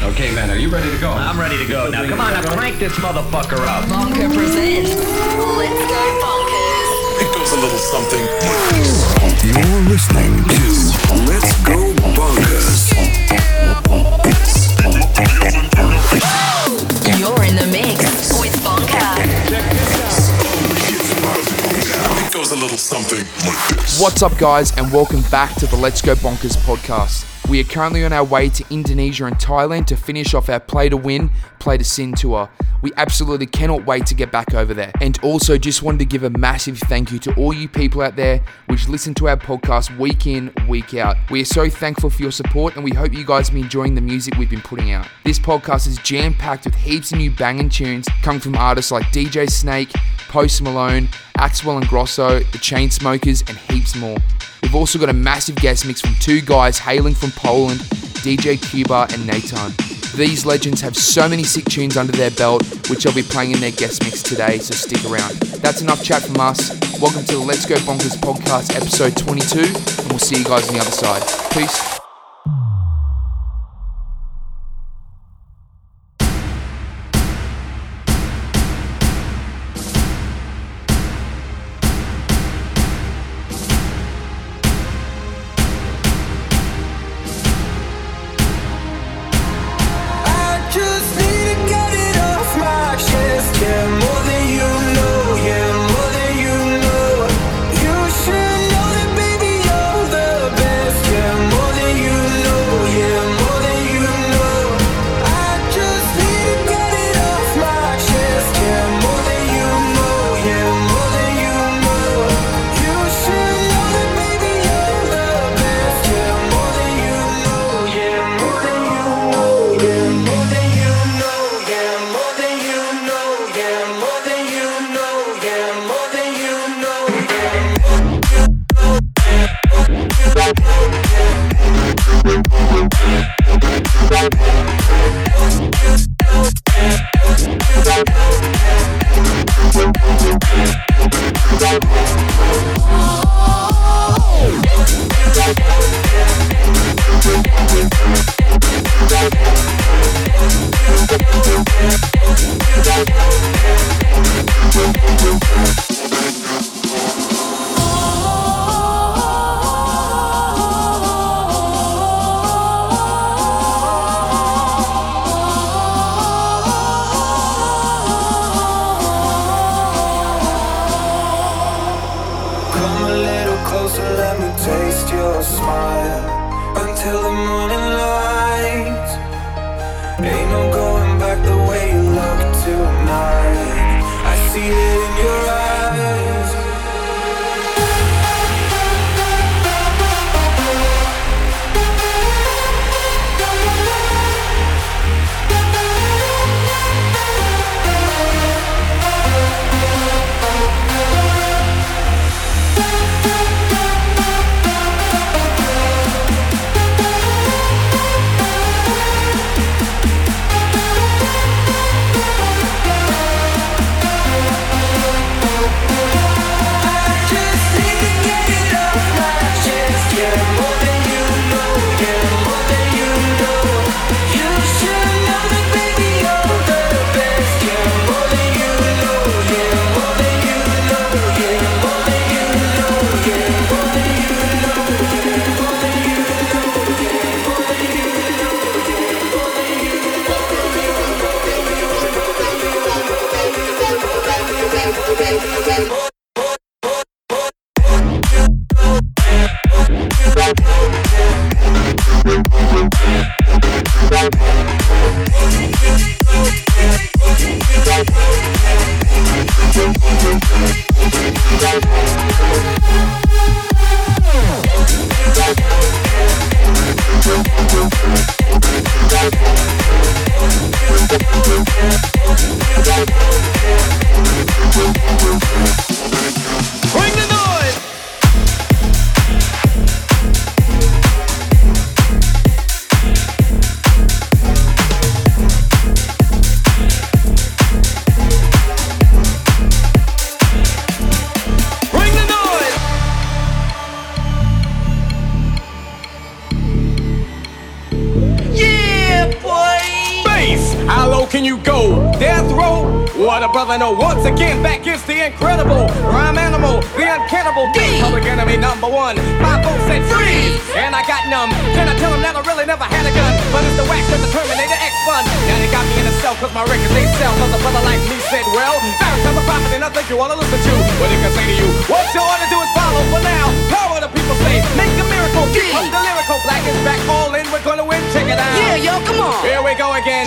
Okay, man, are you ready to go? I'm ready to go. Now, come on, now crank this motherfucker up. Bonker presents Let's Go Bonkers. It goes a little something. You're listening to Let's Go Bonkers. You're in the mix with Bonker. It goes a little something. What's up, guys, and welcome back to the Let's Go Bonkers podcast. We are currently on our way to Indonesia and Thailand to finish off our Play to Win, Play to Sin tour. We absolutely cannot wait to get back over there. And also just wanted to give a massive thank you to all you people out there which listen to our podcast week in, week out. We are so thankful for your support and we hope you guys have been enjoying the music we've been putting out. This podcast is jam-packed with heaps of new banging tunes coming from artists like DJ Snake, Post Malone, Axwell and Grosso, The Chainsmokers, and heaps more. We've also got a massive guest mix from two guys hailing from Poland, DJ Cuba and Nathan. These legends have so many sick tunes under their belt, which I'll be playing in their guest mix today, so stick around. That's enough chat from us. Welcome to the Let's Go Bonkers podcast, episode 22, and we'll see you guys on the other side. Peace. can you go? Death row? What a brother, no. Once again, back is the incredible rhyme animal, the uncannibal beat. Public enemy #1. 5-0 said freeze, and I got numb. Can I tell him that I really never had a gun? But it's the wax that the Terminator X fun. Now they got me in a cell, cause my records they sell. Cause a brother like me said, well, Barry's not the prophet, and I think you wanna listen to what he can say to you. What you ought to do is follow for now. Power the people say, make a miracle. Pump the lyrical, black is back, all in, we're gonna win, check it out. Yeah, yo, come on. Here we go again.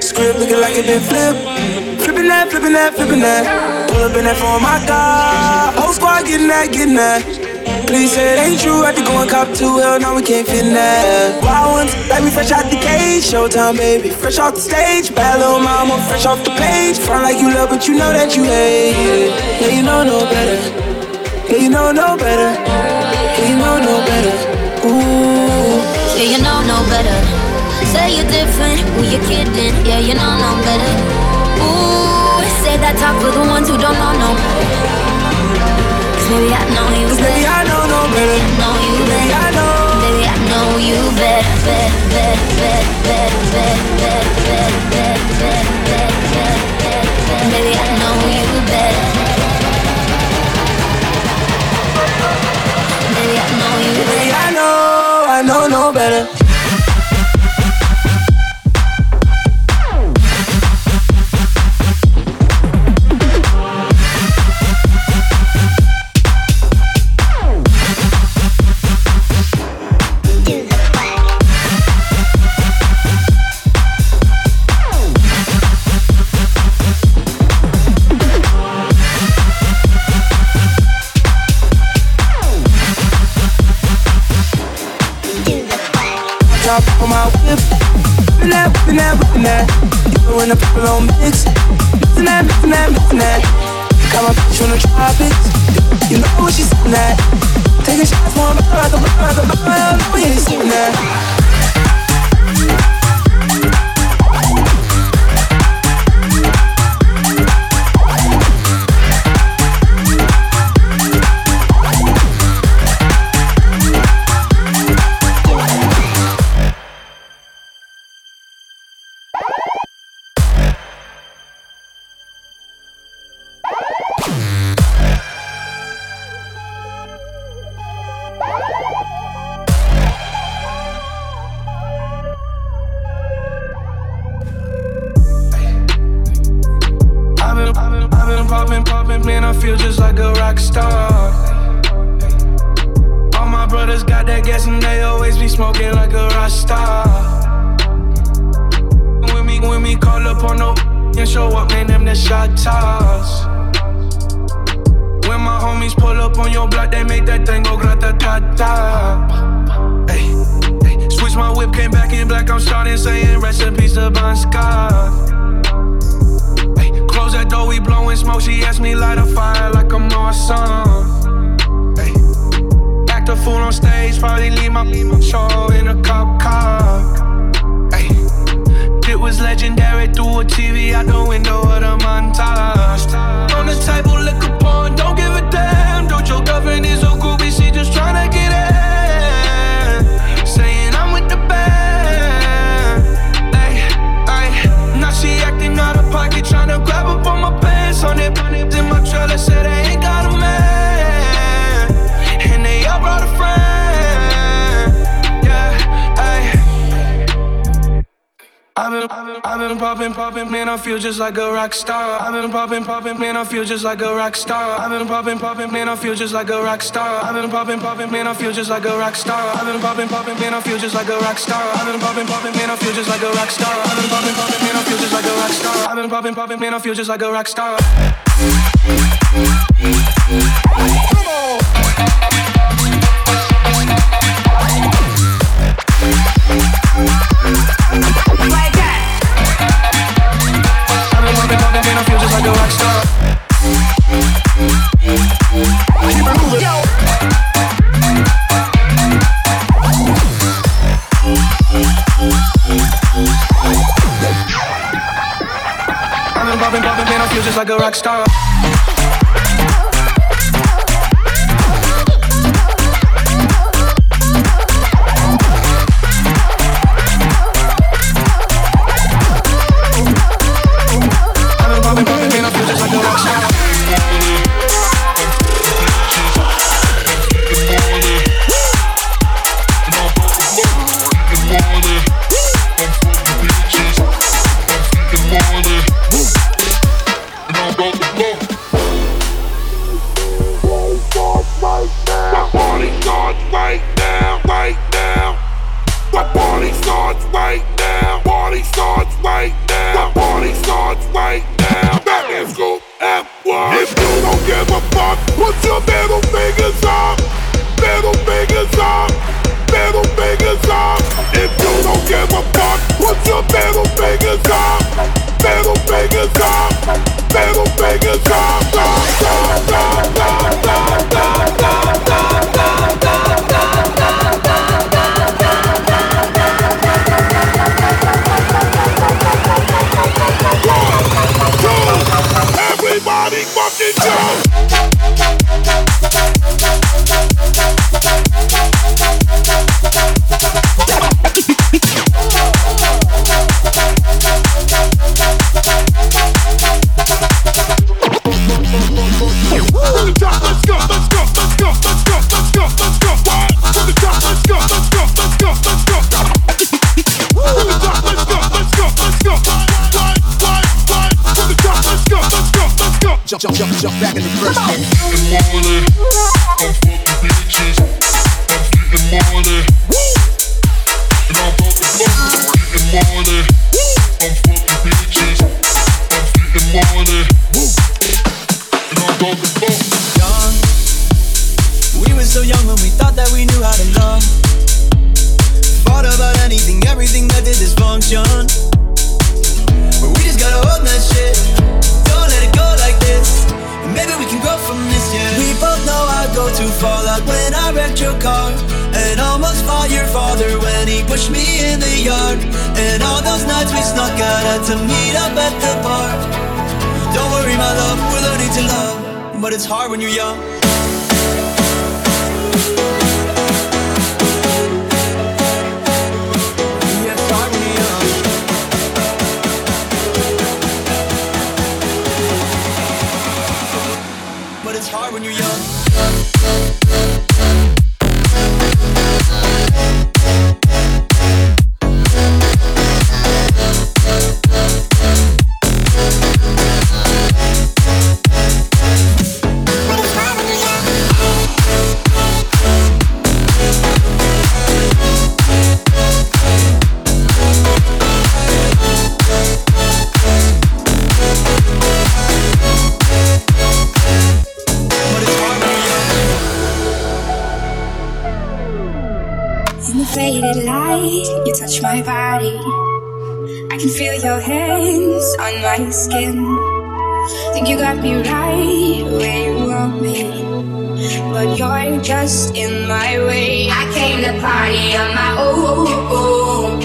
Script looking like it been flipped. Flipping that, flipping that, flipping that. Pull up in that phone, my God. Whole squad getting that, getting that. Please say it ain't true. Had to go and cop two. Hell no, we can't fit in that. Wild ones, like me fresh out the cage. Showtime, baby, fresh off the stage. Bad little mama, fresh off the page. Front like you love, but you know that you hate it. Yeah, you know no better. Yeah, you know no better. Yeah, you know no better. Ooh. Yeah, you know no better. Say you're different, who you kidding? Yeah, you know no better. Ooh, say that talk for the ones who don't know no better. Cause maybe I know you better. Maybe I know no better. Know you better. I know. Maybe I know you better, better, better, better, better, better, better, better, better, better, better, better. Maybe I know you better. Maybe I know you better. Maybe I know no better. On my whip, whippin' that, whippin' that, whippin' that. You and the people on mix, mixin' that, mixin' that, mixin' that. Got my bitch on the tropics, you know what she's sittin' at. Taking shots, one back like a bottle, like a bottle. Hell no, we ain't sittin' at. I've been poppin', man, I feel just like a rock star. my brothers got that gas and they always be smoking like a Rasta. When we call up on no and show up, man, them the shot toss. When my homies pull up on your block, they make that thing go grata-ta-ta. Ay, switch my whip, came back in black, I'm starting saying recipes to Bon Scott. Ay, close that door, we blowing smoke, she asked me light a fire like I'm awesome. Ay, act a fool on stage, probably leave my show in a cop car. It was legendary, through a TV out the window of the montage. On the table, liquor porn, don't give a damn. Don't your girlfriend is so groovy, she just tryna get in. Saying I'm with the band. Ay, ay. Now she acting out of pocket, tryna grab up on my pants. 100 pounds in my trailer, said I ain't got a man. And they all brought a friend. Yeah, ay. I've been poppin', man, I feel just like a rock star. I've been poppin', man, I feel just like a rock star. I've been poppin', man, I feel just like a rock star. I've been poppin', man, I feel just like a rock star. I've been poppin', man, I feel just like a rock star. I've been poppin', man, I feel just like a rock star. I've been poppin', man, I feel just like a rock star. I've been poppin', man, I feel just like a rock star. Come on. Like a rock star. Keep it moving. Yo. I've been poppin', man, I feel just like a rock star. Jump back in the first one. Morning, I'm fucking bitches. I'm getting money. And I'm about to blow. I'm getting money. I'm fucking bitches. I'm getting money. And I'm about to blow. Young. We were so young when we thought that we knew how to love. Thought about anything, everything that did this function. But we just gotta own that shit. Don't let it go like this. Maybe we can grow from this, yeah. We both know I go too far, like when I wrecked your car and almost fought your father when he pushed me in the yard. And all those nights we snuck out had to meet up at the bar. Don't worry, my love, we're learning to love, but it's hard when you're young. When you're young. body, you touch my body. I can feel your hands on my skin. Think you got me right where you want me, but you're just in my way. I came to party on my own,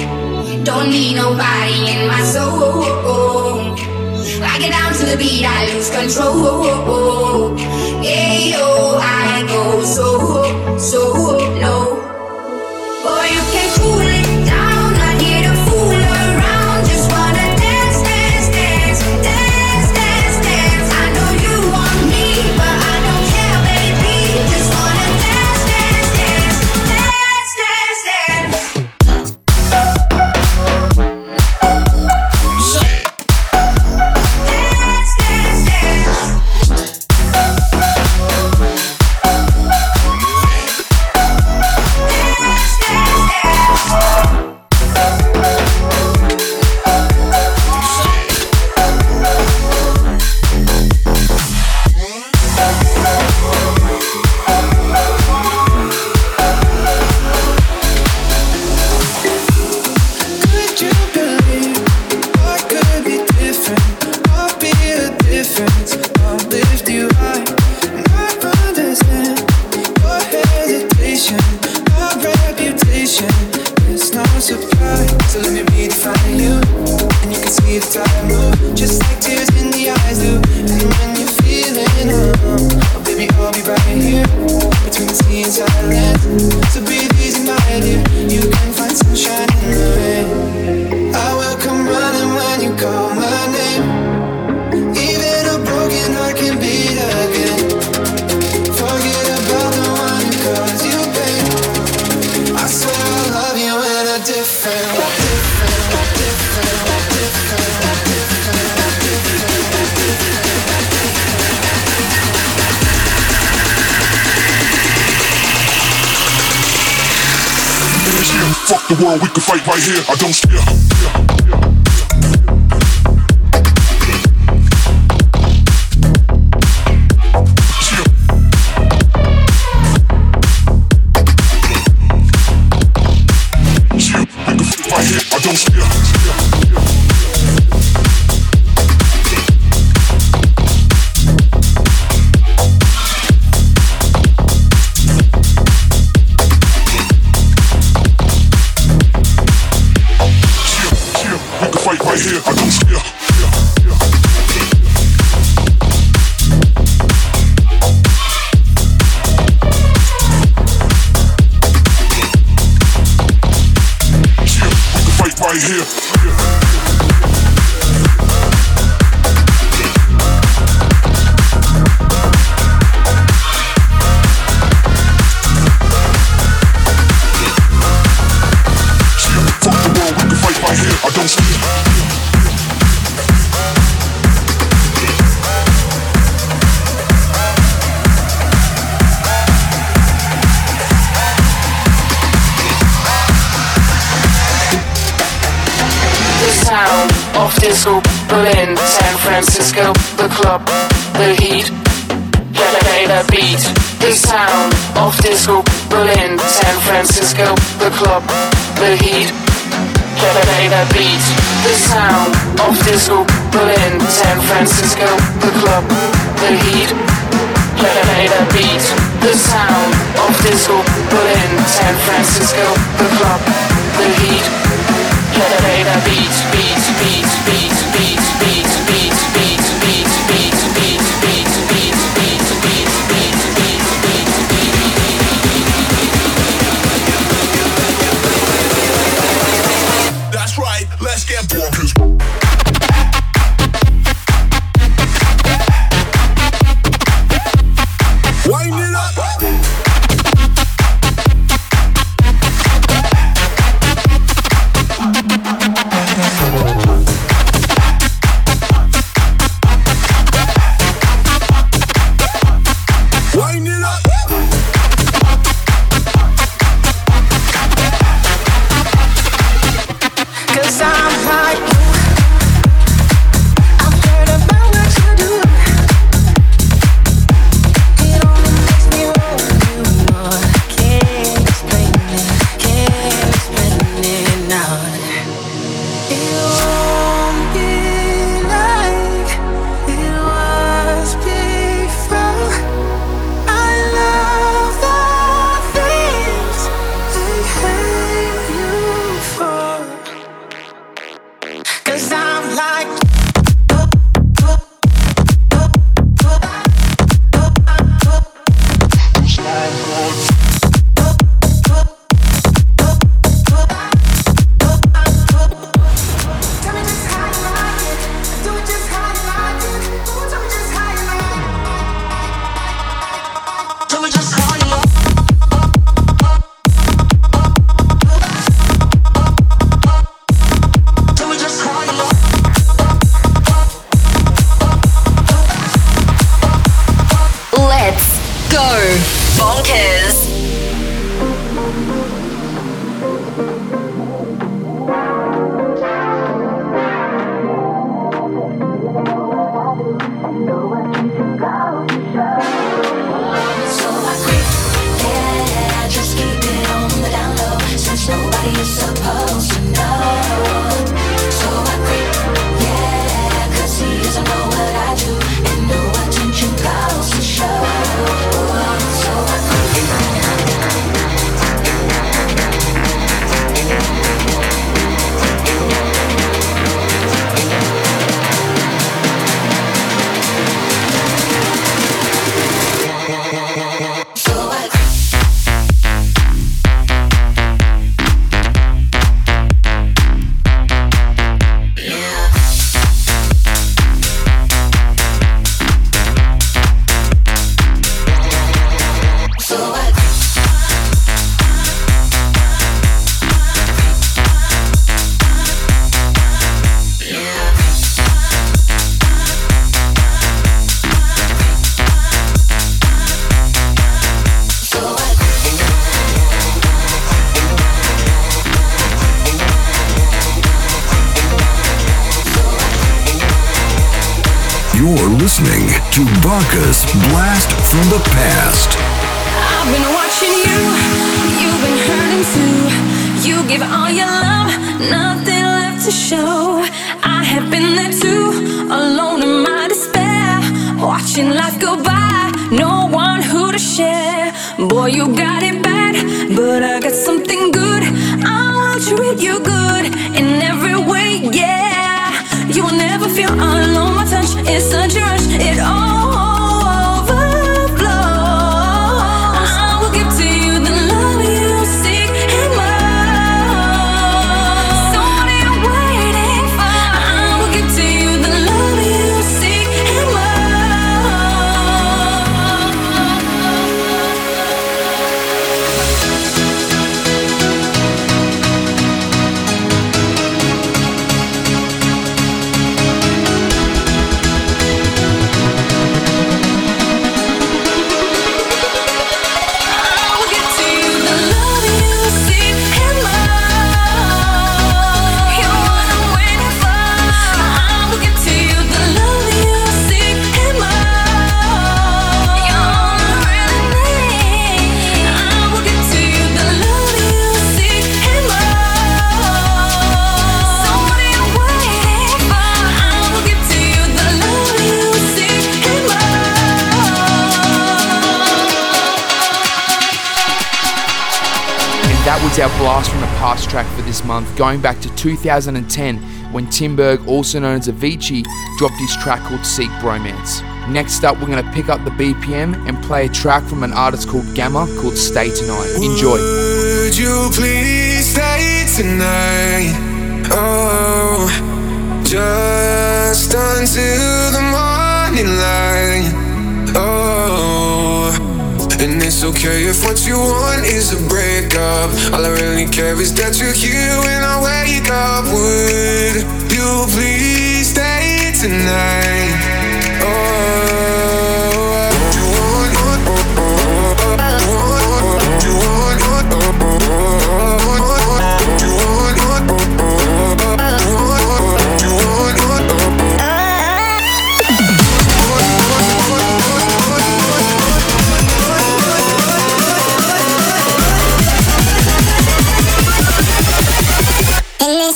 don't need nobody in my soul. I get down to the beat, I lose control. Ayo, I go so low. Boy, you can cool it down, not here to fool around. Just wanna dance, dance, dance, dance, dance, dance. I know you want me, but I don't care, baby. Just wanna dance, dance, dance, dance, dance, dance. Fuck the world, we can fight right here. I don't care. Bonkers. Blast from the past. I've been watching you, you've been hurting too. You give all your love, nothing left to show. I have been there too, alone in my despair. Watching life go by, no one who to share. Boy, you got it bad, but I got something good. I want to treat you good in every way, yeah. You will never feel alone, my touch is such a rush, it all our blast from the past track for this month, going back to 2010 when Tim Berg, also known as Avicii, dropped his track called Seek Romance. Next up, we're going to pick up the BPM and play a track from an artist called Gamma called Stay Tonight. Enjoy. Would you please stay tonight? Oh, just until the morning light. Oh, and it's okay if what you want is a breakup. All I really care is that you're here when I wake up. Would you please stay tonight? Oh, do you want, do you want, do you want, do you want, do you want,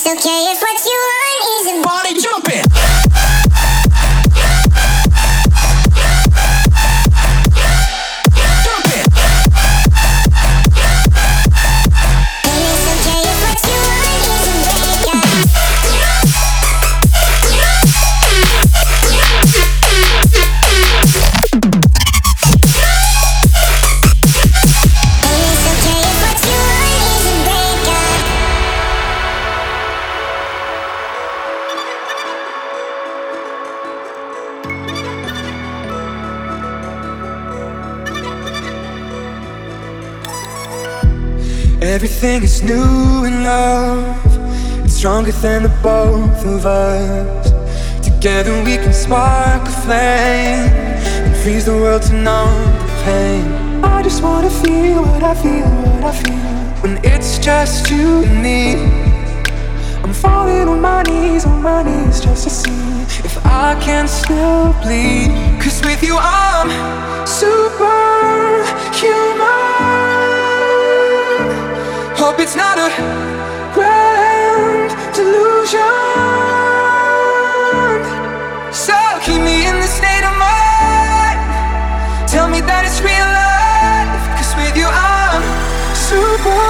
okay, if what you want is a body jumping. Jumping. And it's okay if what you want is a breakup. And it's okay if what you want is a breakup. Everything is new in love. It's stronger than the both of us. Together we can spark a flame and freeze the world to numb the pain. I just wanna feel what I feel, what I feel. When it's just you and me, I'm falling on my knees just to see if I can still bleed. Cause with you I'm superhuman. Hope it's not a grand delusion. So keep me in this state of mind. Tell me that it's real life. Cause with you I'm superhuman.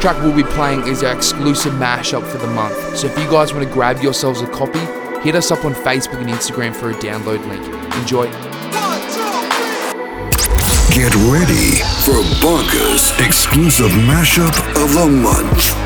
Track we'll be playing is our exclusive mashup for the month, so if you guys want to grab yourselves a copy, hit us up on Facebook and Instagram for a download link. Enjoy. Get ready for Bonkers exclusive mashup of the month.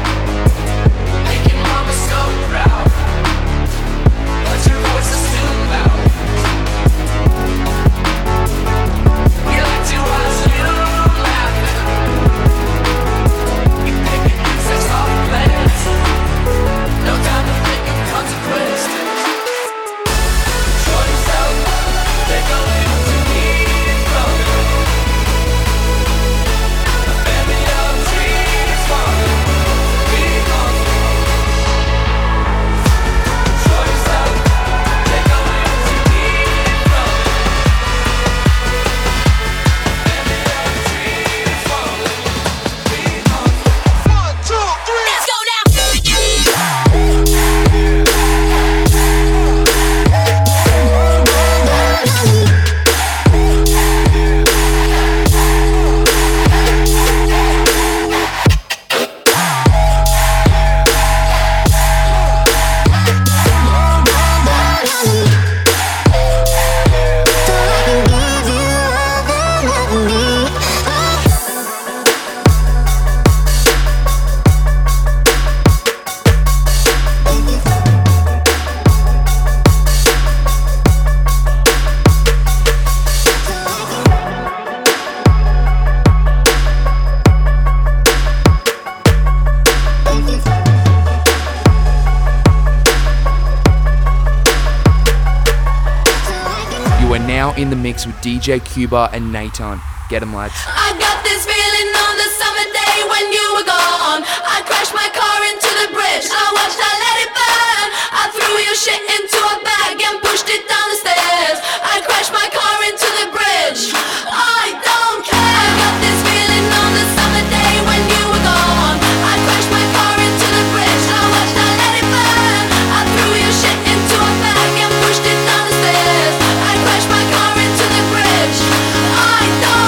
now in the mix with DJ Cuba and Nathan. Get them, lads. I got this feeling on the summer day when you were gone. I crashed my car into the bridge. I watched, I let it burn. I threw your shit into a bag and pushed it down the stairs. I crashed my car into the bridge. I don't care. I got this feeling on the summer day when you were gone. I crashed my car into the bridge. I watched, I let it burn. I threw your shit into a bag and pushed it down the stairs. I crashed my car into the bridge. I don't.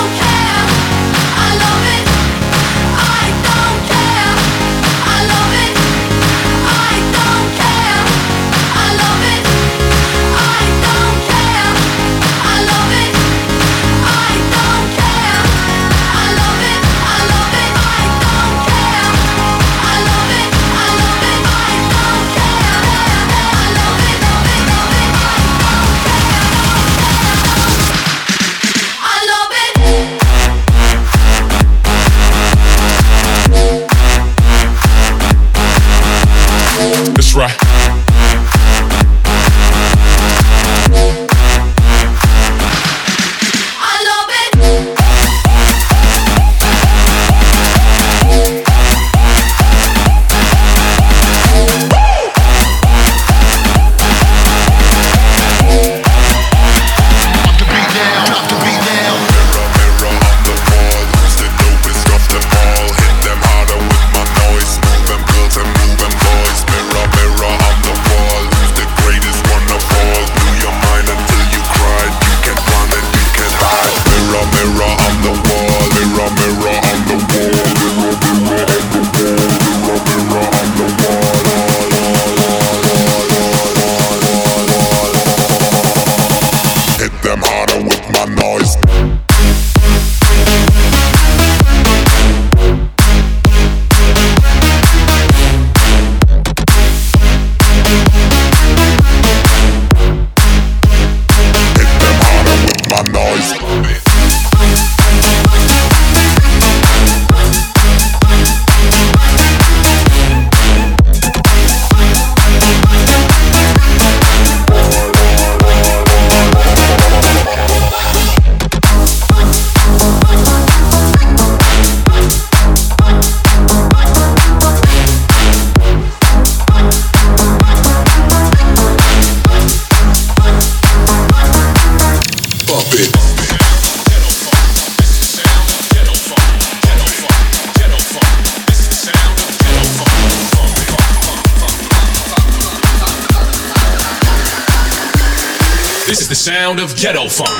This is the sound of Ghetto Funk.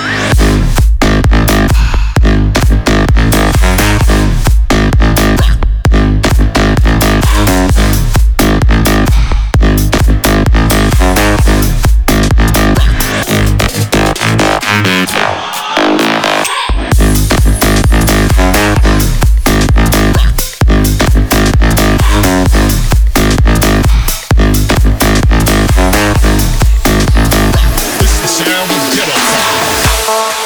Sound of Ghetto Funk.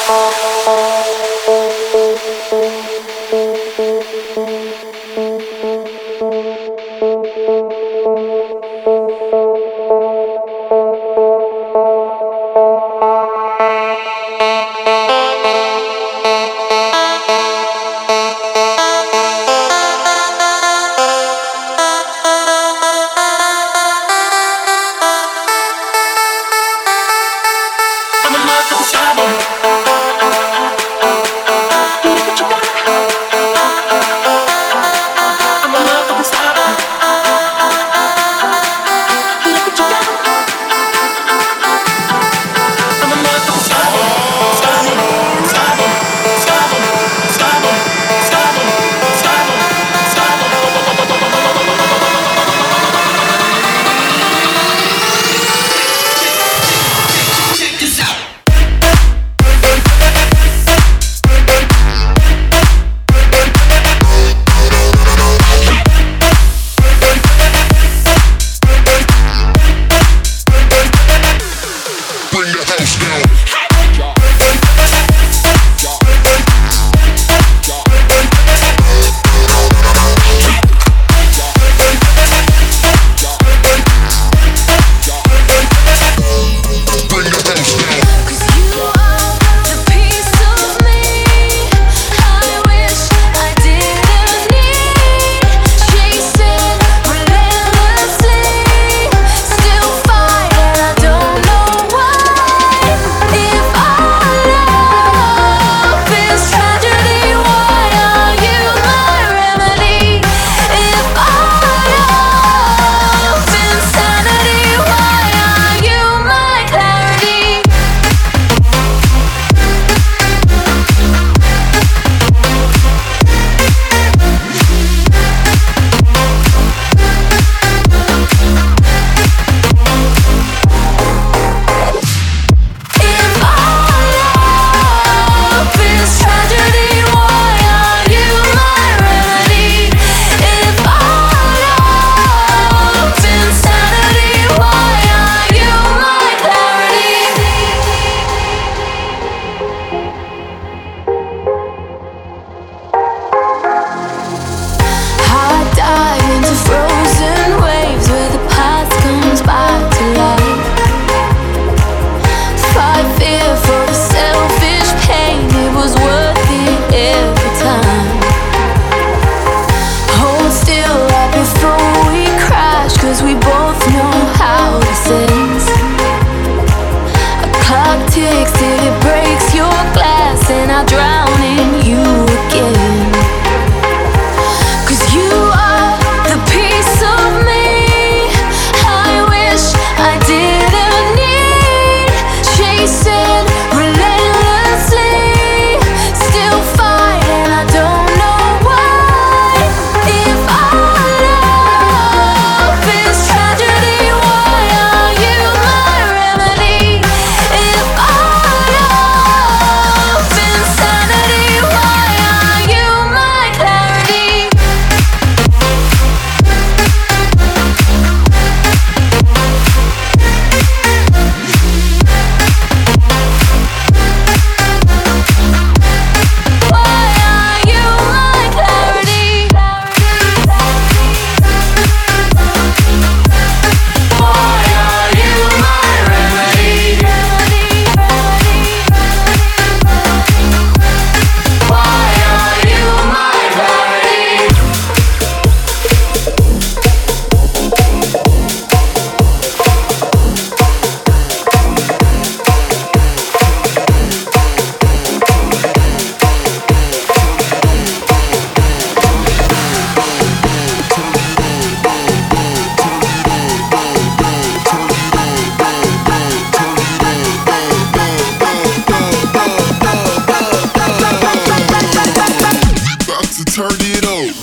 so turn it on.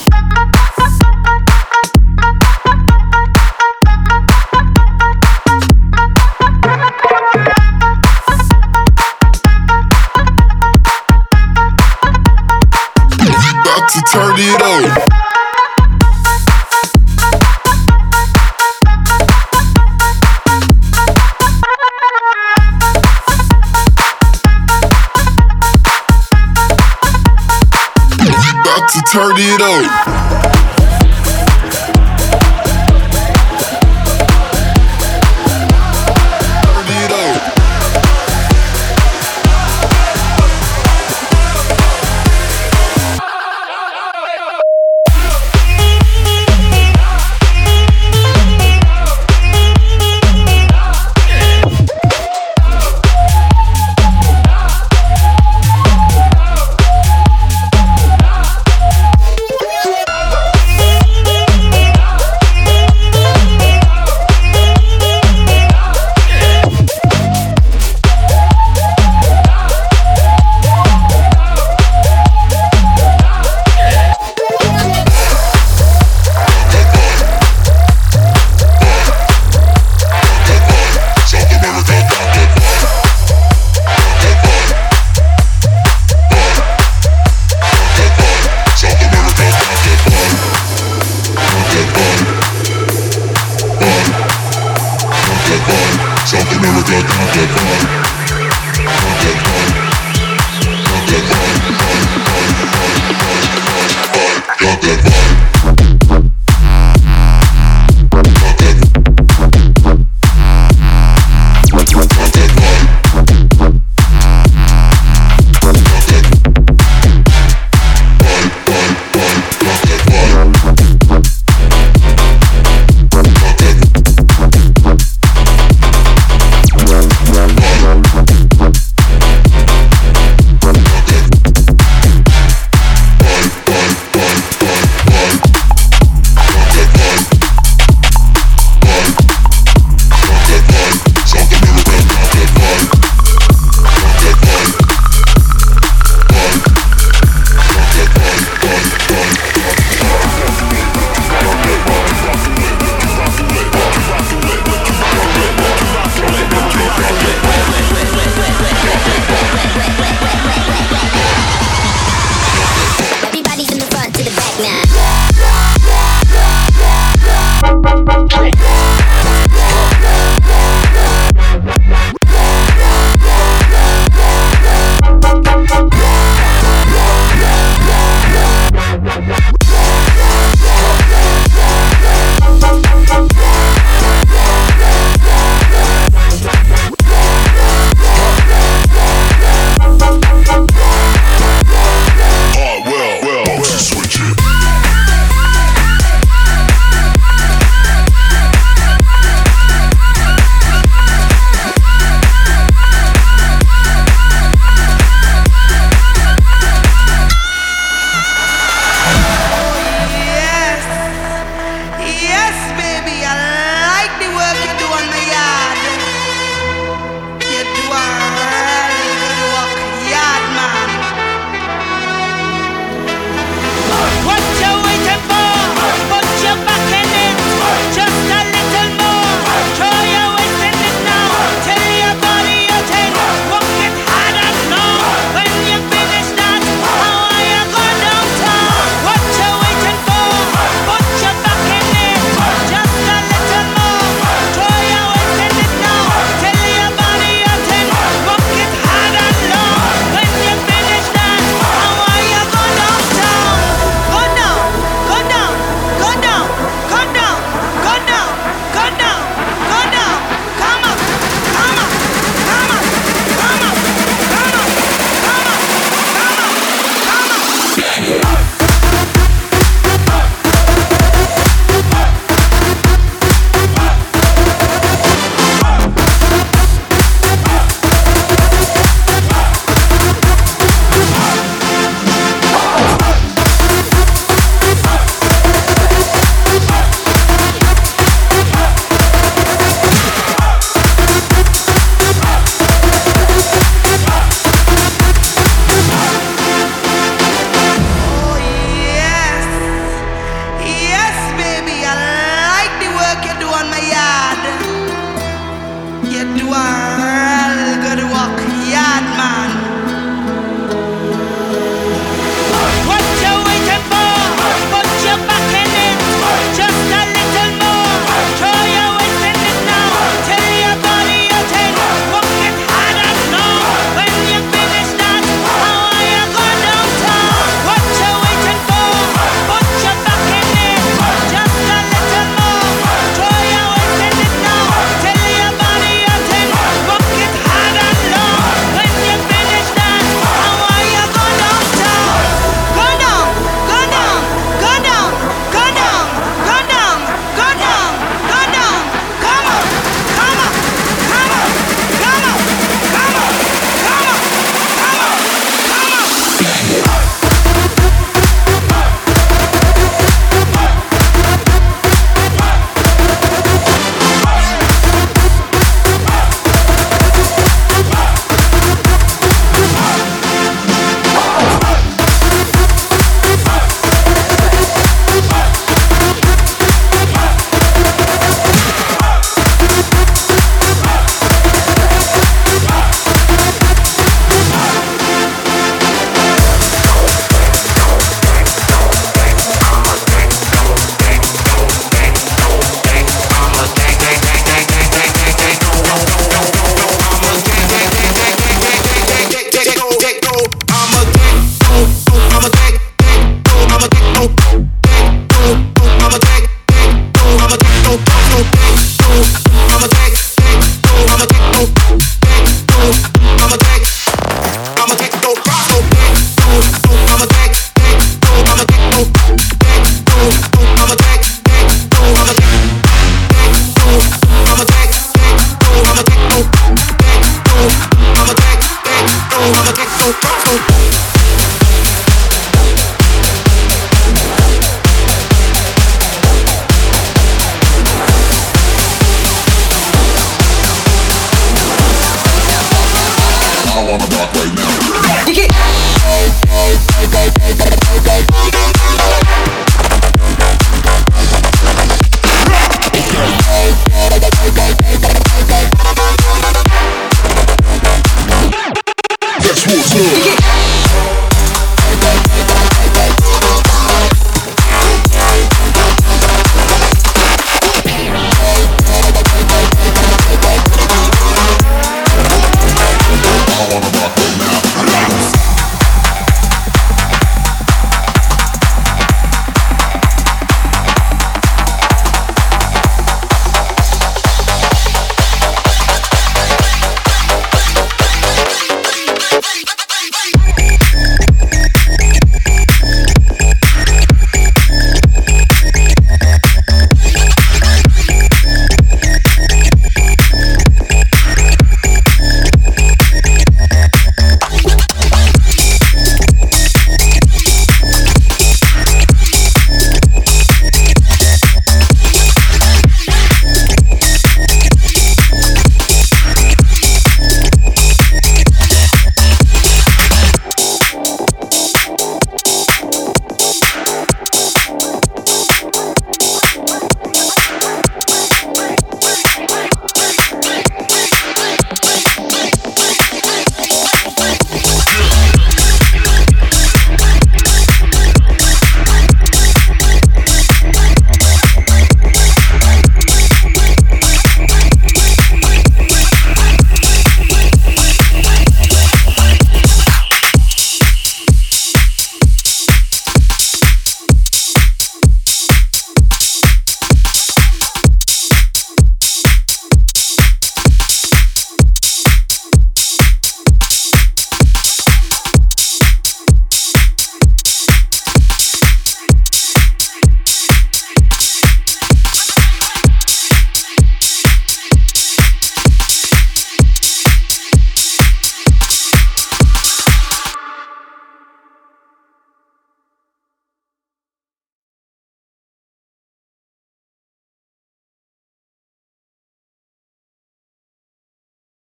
Turn it on. About to turn it on.